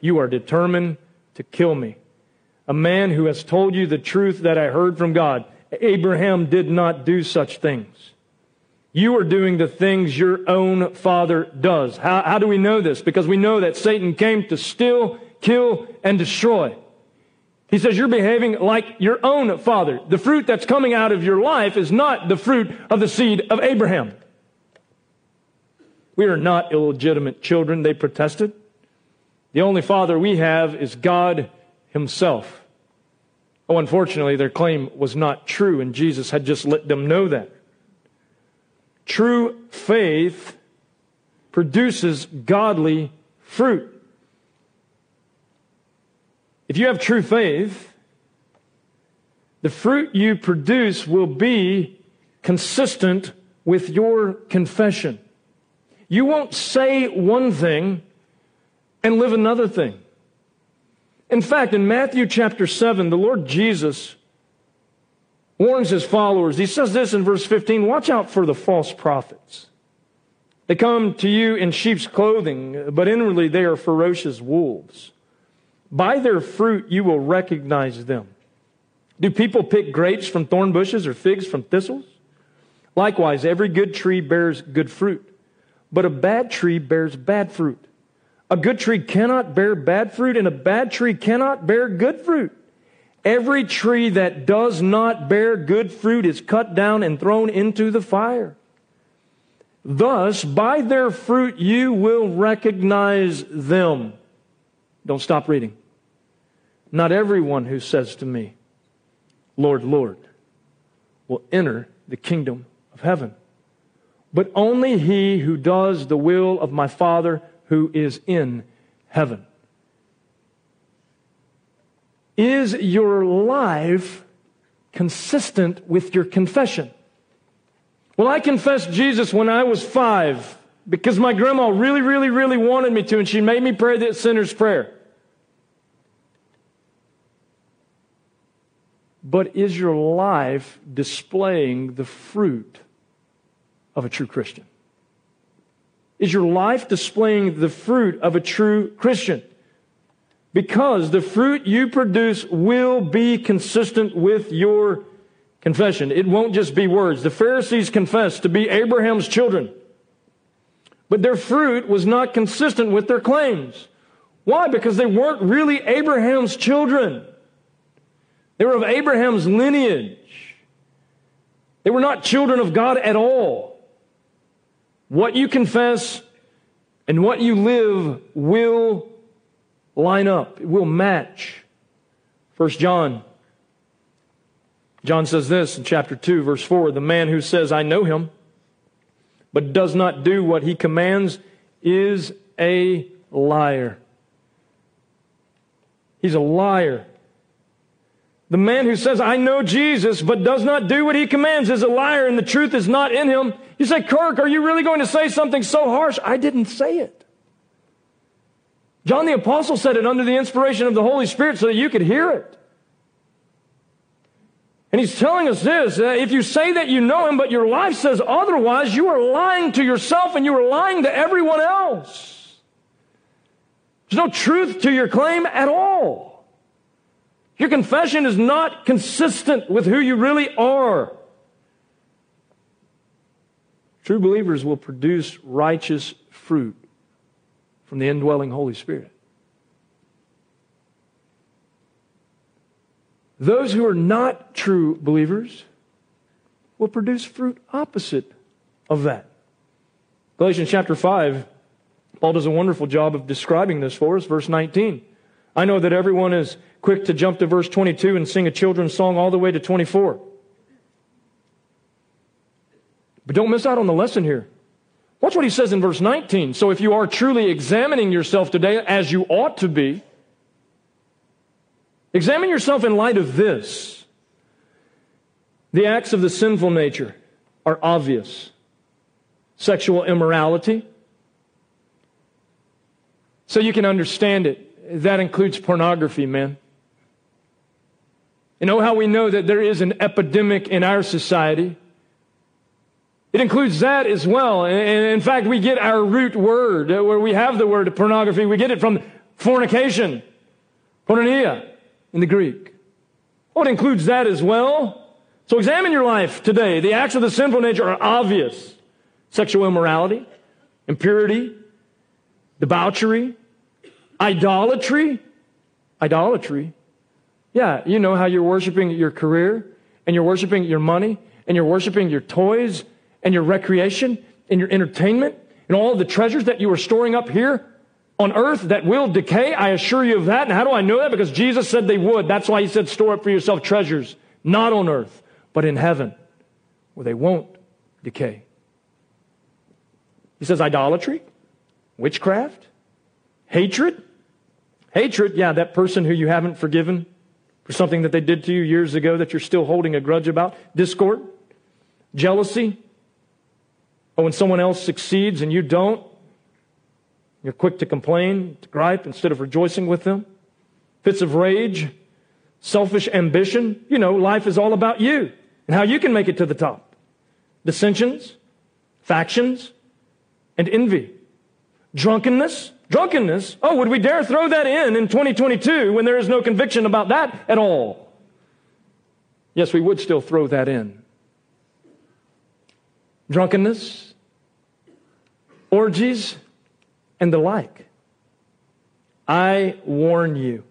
you are determined to kill me, a man who has told you the truth that I heard from God. Abraham did not do such things. You are doing the things your own father does. How, how do we know this? Because we know that Satan came to steal, kill, and destroy. He says, you're behaving like your own father. The fruit that's coming out of your life is not the fruit of the seed of Abraham. We are not illegitimate children, they protested. The only father we have is God himself. Oh, unfortunately, their claim was not true, and Jesus had just let them know that. True faith produces godly fruit. If you have true faith, the fruit you produce will be consistent with your confession. You won't say one thing and live another thing. In fact, in Matthew chapter seven, the Lord Jesus warns his followers. He says this in verse fifteen, watch out for the false prophets. They come to you in sheep's clothing, but inwardly they are ferocious wolves. By their fruit you will recognize them. Do people pick grapes from thorn bushes or figs from thistles? Likewise, every good tree bears good fruit, but a bad tree bears bad fruit. A good tree cannot bear bad fruit, and a bad tree cannot bear good fruit. Every tree that does not bear good fruit is cut down and thrown into the fire. Thus, by their fruit you will recognize them. Don't stop reading. Not everyone who says to me, Lord, Lord, will enter the kingdom of heaven, but only he who does the will of my Father who is in heaven. Is your life consistent with your confession? Well, I confessed Jesus when I was five because my grandma really, really, really wanted me to, and she made me pray that sinner's prayer. But is your life displaying the fruit of a true Christian? Is your life displaying the fruit of a true Christian? Because the fruit you produce will be consistent with your confession. It won't just be words. The Pharisees confessed to be Abraham's children, but their fruit was not consistent with their claims. Why? Because they weren't really Abraham's children. They were of Abraham's lineage. They were not children of God at all. What you confess and what you live will line up. It will match. First John. John says this in chapter two, verse four, the man who says, I know him, but does not do what he commands is a liar. He's a liar. The man who says, I know Jesus, but does not do what he commands is a liar, and the truth is not in him. You say, Kirk, are you really going to say something so harsh? I didn't say it. John the Apostle said it under the inspiration of the Holy Spirit so that you could hear it. And he's telling us this, that if you say that you know him, but your life says otherwise, you are lying to yourself and you are lying to everyone else. There's no truth to your claim at all. Your confession is not consistent with who you really are. True believers will produce righteous fruit from the indwelling Holy Spirit. Those who are not true believers will produce fruit opposite of that. Galatians chapter five, Paul does a wonderful job of describing this for us. Verse nineteen. I know that everyone is quick to jump to verse twenty-two and sing a children's song all the way to twenty-four. But don't miss out on the lesson here. Watch what he says in verse nineteen. So if you are truly examining yourself today, as you ought to be, examine yourself in light of this. The acts of the sinful nature are obvious. Sexual immorality. So you can understand it. That includes pornography, man. You know how we know that there is an epidemic in our society? It includes that as well. And in fact, we get our root word, where we have the word pornography, we get it from fornication, porneia in the Greek. Well, it includes that as well. So examine your life today. The acts of the sinful nature are obvious. Sexual immorality, impurity, debauchery, idolatry. Idolatry. Yeah, you know how you're worshiping your career, and you're worshiping your money, and you're worshiping your toys, and your recreation, and your entertainment, and all the treasures that you are storing up here on earth that will decay. I assure you of that. And how do I know that? Because Jesus said they would. That's why he said store up for yourself treasures, not on earth, but in heaven, where they won't decay. He says idolatry, witchcraft, hatred. Hatred, yeah, that person who you haven't forgiven for something that they did to you years ago that you're still holding a grudge about. Discord, jealousy. Oh, when someone else succeeds and you don't, you're quick to complain, to gripe, instead of rejoicing with them. Fits of rage, selfish ambition. You know, life is all about you and how you can make it to the top. Dissensions, factions, and envy. Drunkenness. Drunkenness. Oh, would we dare throw that in in twenty twenty-two when there is no conviction about that at all? Yes, we would still throw that in. Drunkenness, orgies, and the like. I warn you,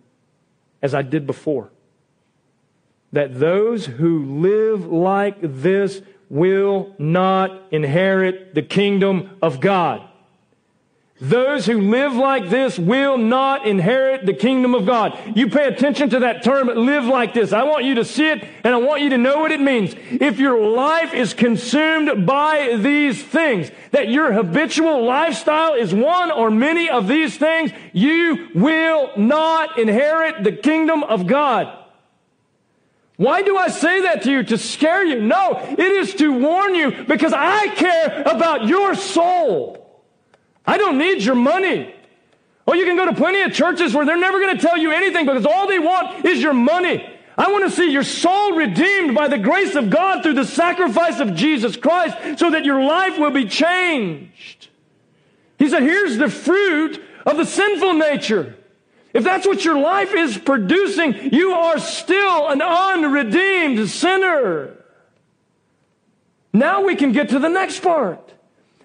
as I did before, that those who live like this will not inherit the kingdom of God. Those who live like this will not inherit the kingdom of God. You pay attention to that term, live like this. I want you to see it, and I want you to know what it means. If your life is consumed by these things, that your habitual lifestyle is one or many of these things, you will not inherit the kingdom of God. Why do I say that to you? To scare you? No, it is to warn you, because I care about your soul. I don't need your money. Oh, you can go to plenty of churches where they're never going to tell you anything because all they want is your money. I want to see your soul redeemed by the grace of God through the sacrifice of Jesus Christ so that your life will be changed. He said, here's the fruit of the sinful nature. If that's what your life is producing, you are still an unredeemed sinner. Now we can get to the next part.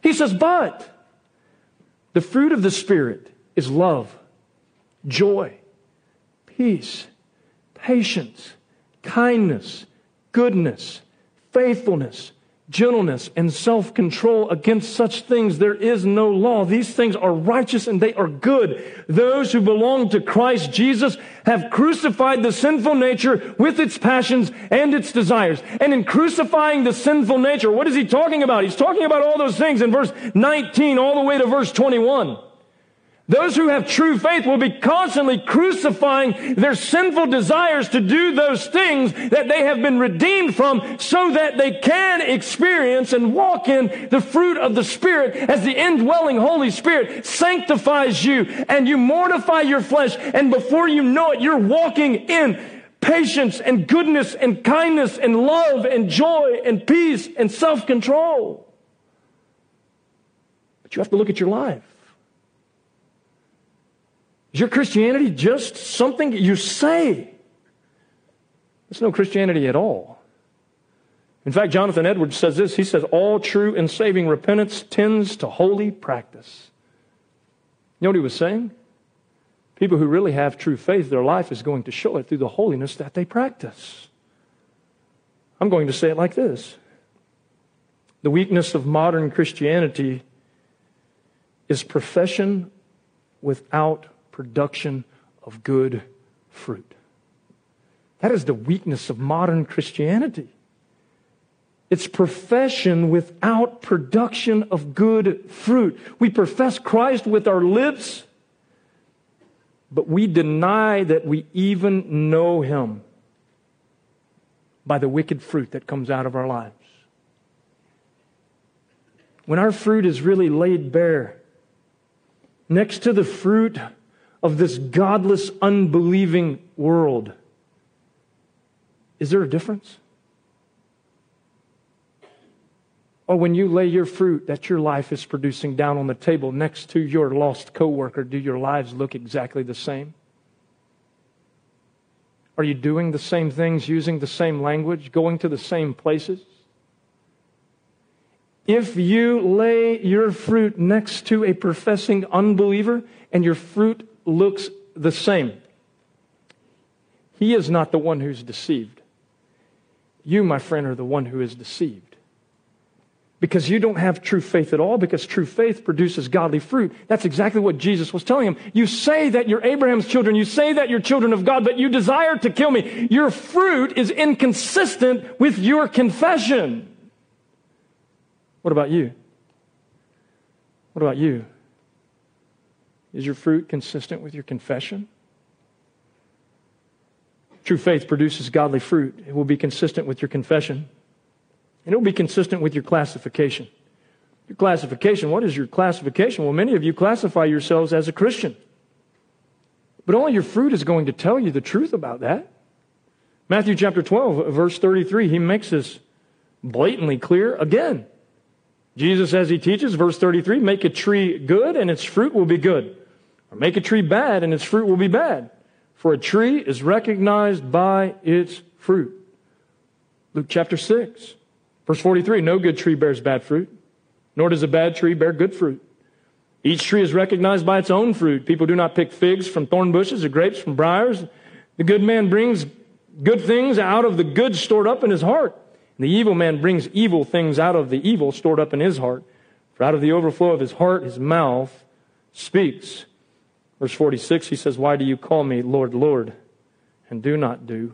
He says, but the fruit of the Spirit is love, joy, peace, patience, kindness, goodness, faithfulness, gentleness, and self-control. Against such things there is no law. These things are righteous and they are good. Those who belong to Christ Jesus have crucified the sinful nature with its passions and its desires. And in crucifying the sinful nature, what is he talking about? He's talking about all those things in verse nineteen all the way to verse twenty-one. Those who have true faith will be constantly crucifying their sinful desires to do those things that they have been redeemed from so that they can experience and walk in the fruit of the Spirit as the indwelling Holy Spirit sanctifies you and you mortify your flesh, and before you know it, you're walking in patience and goodness and kindness and love and joy and peace and self-control. But you have to look at your life. Is your Christianity just something you say? It's no Christianity at all. In fact, Jonathan Edwards says this. He says, all true and saving repentance tends to holy practice. You know what he was saying? People who really have true faith, their life is going to show it through the holiness that they practice. I'm going to say it like this. The weakness of modern Christianity is profession without production of good fruit. That is the weakness of modern Christianity. It's profession without production of good fruit. We profess Christ with our lips, but we deny that we even know Him by the wicked fruit that comes out of our lives. When our fruit is really laid bare, next to the fruit of this godless, unbelieving world, is there a difference? Or when you lay your fruit that your life is producing down on the table next to your lost coworker, do your lives look exactly the same? Are you doing the same things, using the same language, going to the same places? If you lay your fruit next to a professing unbeliever and your fruit looks the same, he is not the one who's deceived. You, my friend, are the one who is deceived. Because you don't have true faith at all, because true faith produces godly fruit. That's exactly what Jesus was telling him. You say that you're Abraham's children, you say that you're children of God, but you desire to kill me. Your fruit is inconsistent with your confession. What about you? What about you? Is your fruit consistent with your confession? True faith produces godly fruit. It will be consistent with your confession. And it will be consistent with your classification. Your classification, what is your classification? Well, many of you classify yourselves as a Christian. But only your fruit is going to tell you the truth about that. Matthew chapter twelve, verse thirty-three, he makes this blatantly clear again. Jesus, as he teaches, verse thirty-three, make a tree good and its fruit will be good. Or make a tree bad and its fruit will be bad. For a tree is recognized by its fruit. Luke chapter six. Verse forty-three, no good tree bears bad fruit, nor does a bad tree bear good fruit. Each tree is recognized by its own fruit. People do not pick figs from thorn bushes or grapes from briars. The good man brings good things out of the good stored up in his heart. And the evil man brings evil things out of the evil stored up in his heart. For out of the overflow of his heart, his mouth speaks. Verse forty-six, he says, why do you call me Lord, Lord, and do not do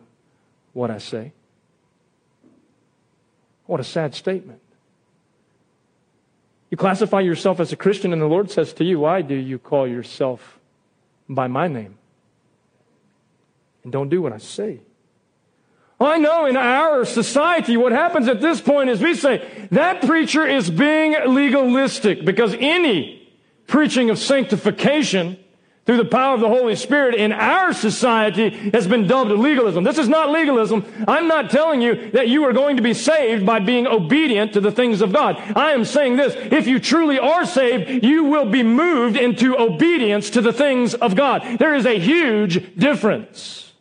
what I say? What a sad statement. You classify yourself as a Christian and the Lord says to you, why do you call yourself by my name? And don't do what I say. I know in our society what happens at this point is we say, that preacher is being legalistic because any preaching of sanctification through the power of the Holy Spirit in our society has been dubbed legalism. This is not legalism. I'm not telling you that you are going to be saved by being obedient to the things of God. I am saying this, if you truly are saved, you will be moved into obedience to the things of God. There is a huge difference.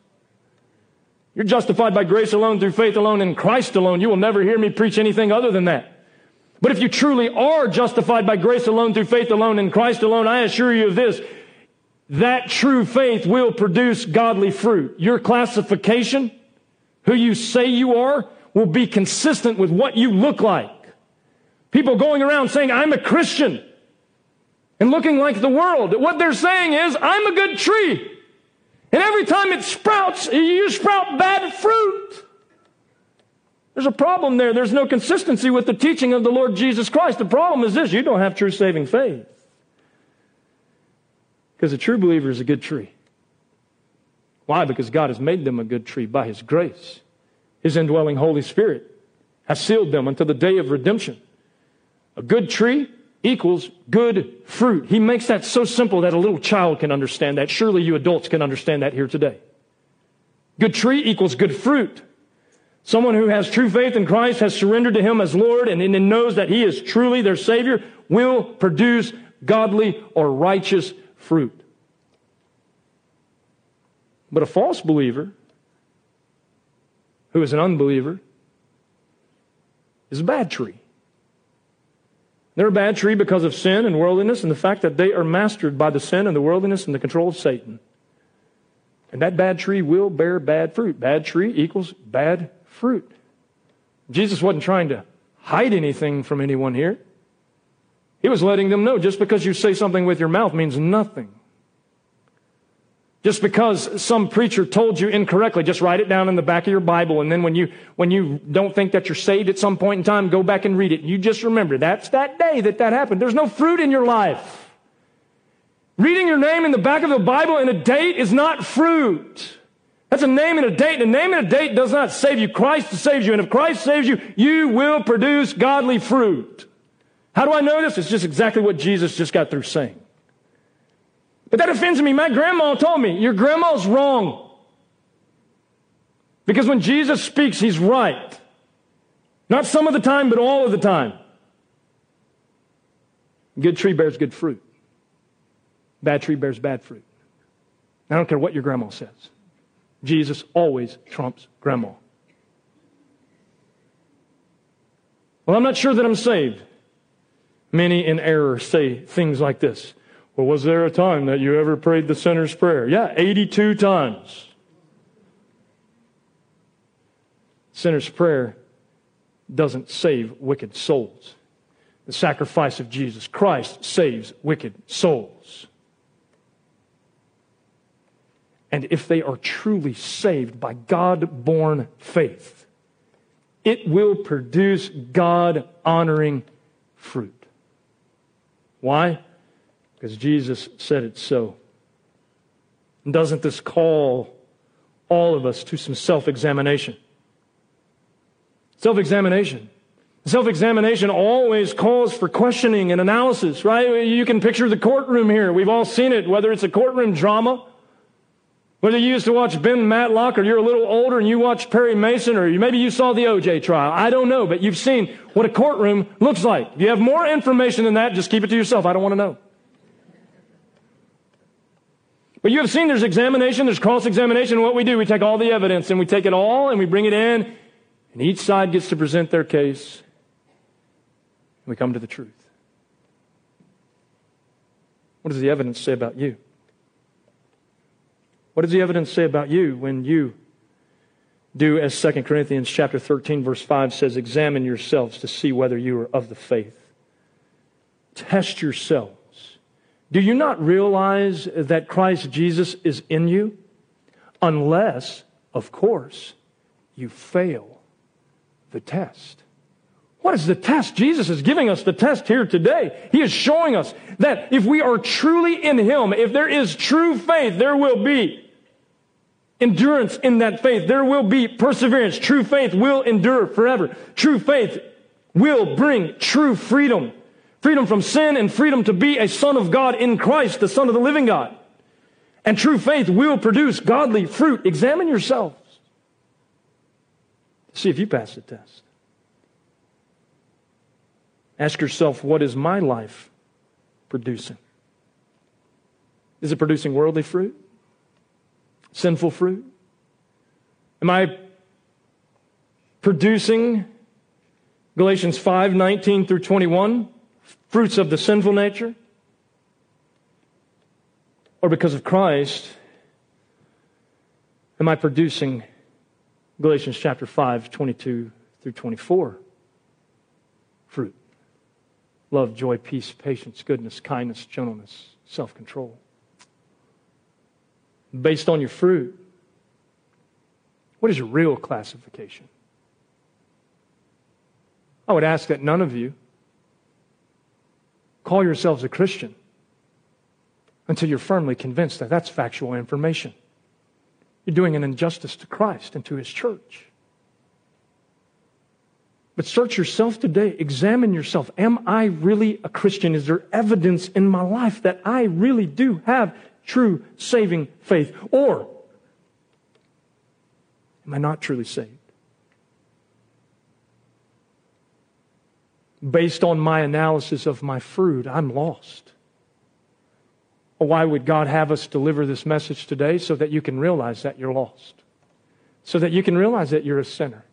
You're justified by grace alone, through faith alone, in Christ alone. You will never hear me preach anything other than that. But if you truly are justified by grace alone, through faith alone, in Christ alone, I assure you of this, that true faith will produce godly fruit. Your classification, who you say you are, will be consistent with what you look like. People going around saying, I'm a Christian, and looking like the world. What they're saying is, I'm a good tree. And every time it sprouts, you sprout bad fruit. There's a problem there. There's no consistency with the teaching of the Lord Jesus Christ. The problem is this, you don't have true saving faith. Because a true believer is a good tree. Why? Because God has made them a good tree by His grace. His indwelling Holy Spirit has sealed them until the day of redemption. A good tree equals good fruit. He makes that so simple that a little child can understand that. Surely you adults can understand that here today. Good tree equals good fruit. Someone who has true faith in Christ, has surrendered to Him as Lord, and, and knows that He is truly their Savior, will produce godly or righteous fruit. Fruit. But a false believer who is an unbeliever, is a bad tree. They're a bad tree because of sin and worldliness and the fact that they are mastered by the sin and the worldliness and the control of Satan. And that bad tree will bear bad fruit. Bad tree equals bad fruit. Jesus wasn't trying to hide anything from anyone here. He was letting them know, just because you say something with your mouth means nothing. Just because some preacher told you incorrectly, just write it down in the back of your Bible, and then when you when you don't think that you're saved at some point in time, go back and read it. You just remember, that's that day that that happened. There's no fruit in your life. Reading your name in the back of the Bible and a date is not fruit. That's a name and a date. And a name and a date does not save you. Christ saves you. And if Christ saves you, you will produce godly fruit. How do I know this? It's just exactly what Jesus just got through saying. But that offends me. My grandma told me, your grandma's wrong. Because when Jesus speaks, He's right. Not some of the time, but all of the time. Good tree bears good fruit. Bad tree bears bad fruit. I don't care what your grandma says. Jesus always trumps grandma. Well, I'm not sure that I'm saved. Many in error say things like this. Well, was there a time that you ever prayed the sinner's prayer? Yeah, eighty-two times. Sinner's prayer doesn't save wicked souls. The sacrifice of Jesus Christ saves wicked souls. And if they are truly saved by God-born faith, it will produce God-honoring fruit. Why? Because Jesus said it so. And doesn't this call all of us to some self-examination? Self-examination. Self-examination always calls for questioning and analysis, right? You can picture the courtroom here. We've all seen it, whether it's a courtroom drama, whether you used to watch Ben Matlock or you're a little older and you watched Perry Mason, or you, maybe you saw the O J trial. I don't know, but you've seen what a courtroom looks like. If you have more information than that, just keep it to yourself. I don't want to know. But you have seen there's examination, there's cross-examination. What we do, we take all the evidence and we take it all and we bring it in, and each side gets to present their case, and we come to the truth. What does the evidence say about you? What does the evidence say about you when you do as Second Corinthians chapter thirteen verse five says, examine yourselves to see whether you are of the faith. Test yourselves. Do you not realize that Christ Jesus is in you? Unless, of course, you fail the test. What is the test? Jesus is giving us the test here today. He is showing us that if we are truly in Him, if there is true faith, there will be endurance in that faith. There will be perseverance. True faith will endure forever. True faith will bring true freedom. Freedom from sin and freedom to be a son of God in Christ, the Son of the living God. And true faith will produce godly fruit. Examine yourselves. See if you pass the test. Ask yourself, what is my life producing? Is it producing worldly fruit? Sinful fruit? Am I producing Galatians five nineteen through twenty-one? Fruits of the sinful nature? Or because of Christ, am I producing Galatians chapter five, twenty-two through twenty-four? Fruit. Love, joy, peace, patience, goodness, kindness, gentleness, self-control. Based on your fruit, what is your real classification? I would ask that none of you call yourselves a Christian until you're firmly convinced that that's factual information. You're doing an injustice to Christ and to His church. But search yourself today. Examine yourself. Am I really a Christian? Is there evidence in my life that I really do have true saving faith? Or am I not truly saved? Based on my analysis of my fruit, I'm lost. Why would God have us deliver this message today? So that you can realize that you're lost. so that you can realize that you're a sinner,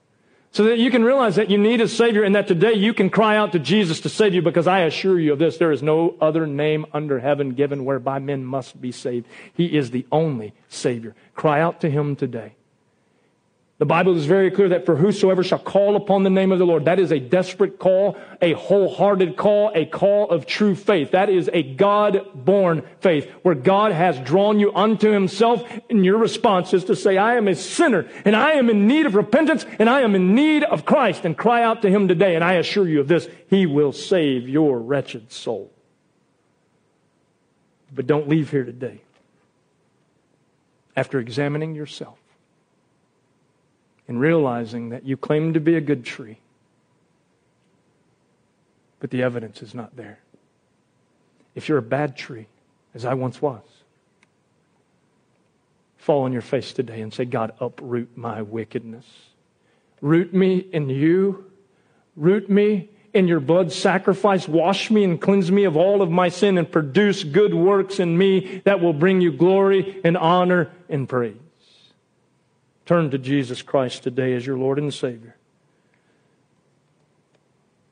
so that you can realize that you need a Savior, and that today you can cry out to Jesus to save you, because I assure you of this, there is no other name under heaven given whereby men must be saved. He is the only Savior. Cry out to Him today. The Bible is very clear that for whosoever shall call upon the name of the Lord, that is a desperate call, a wholehearted call, a call of true faith. That is a God-born faith, where God has drawn you unto Himself, and your response is to say, I am a sinner, and I am in need of repentance, and I am in need of Christ, and cry out to Him today, and I assure you of this, He will save your wretched soul. But don't leave here today after examining yourself and realizing that you claim to be a good tree, but the evidence is not there. If you're a bad tree, as I once was, fall on your face today and say, God, uproot my wickedness. Root me in You. Root me in Your blood sacrifice. Wash me and cleanse me of all of my sin, and produce good works in me that will bring You glory and honor and praise. Turn to Jesus Christ today as your Lord and Savior.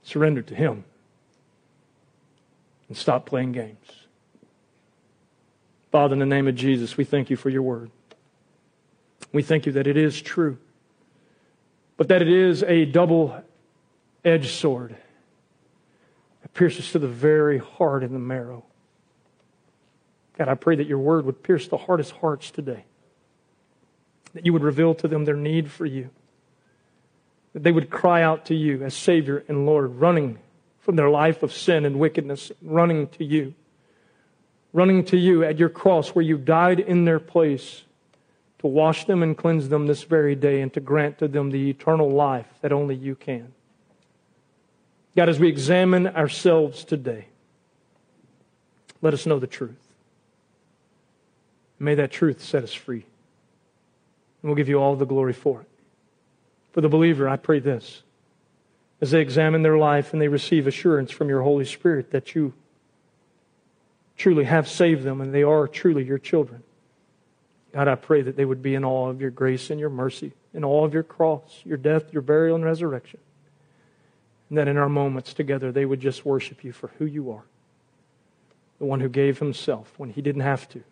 Surrender to Him. And stop playing games. Father, in the name of Jesus, we thank You for Your Word. We thank You that it is true, but that it is a double-edged sword that pierces to the very heart and the marrow. God, I pray that Your Word would pierce the hardest hearts today, that You would reveal to them their need for You, that they would cry out to You as Savior and Lord, running from their life of sin and wickedness, running to You, running to You at Your cross, where You died in their place to wash them and cleanse them this very day, and to grant to them the eternal life that only You can. God, as we examine ourselves today, let us know the truth. May that truth set us free. And we'll give You all the glory for it. For the believer, I pray this: as they examine their life and they receive assurance from Your Holy Spirit that You truly have saved them and they are truly Your children, God, I pray that they would be in awe of Your grace and Your mercy, in awe of Your cross, Your death, Your burial and resurrection. And that in our moments together, they would just worship You for who You are. The one who gave Himself when He didn't have to,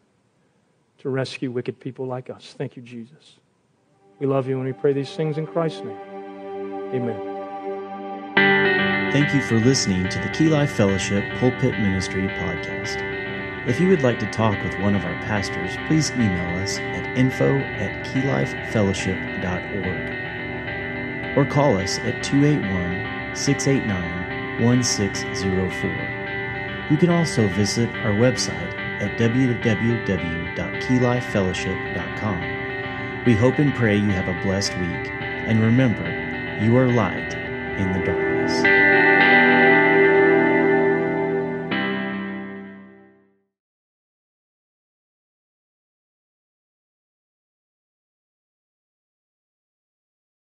to rescue wicked people like us. Thank You, Jesus. We love You, and we pray these things in Christ's name. Amen. Thank you for listening to the Key Life Fellowship Pulpit Ministry Podcast. If you would like to talk with one of our pastors, please email us at info at key life fellowship dot org or call us at two eight one, six eight nine, one six zero four. You can also visit our website at w w w dot key life fellowship dot com. We hope and pray you have a blessed week, and remember, you are light in the darkness.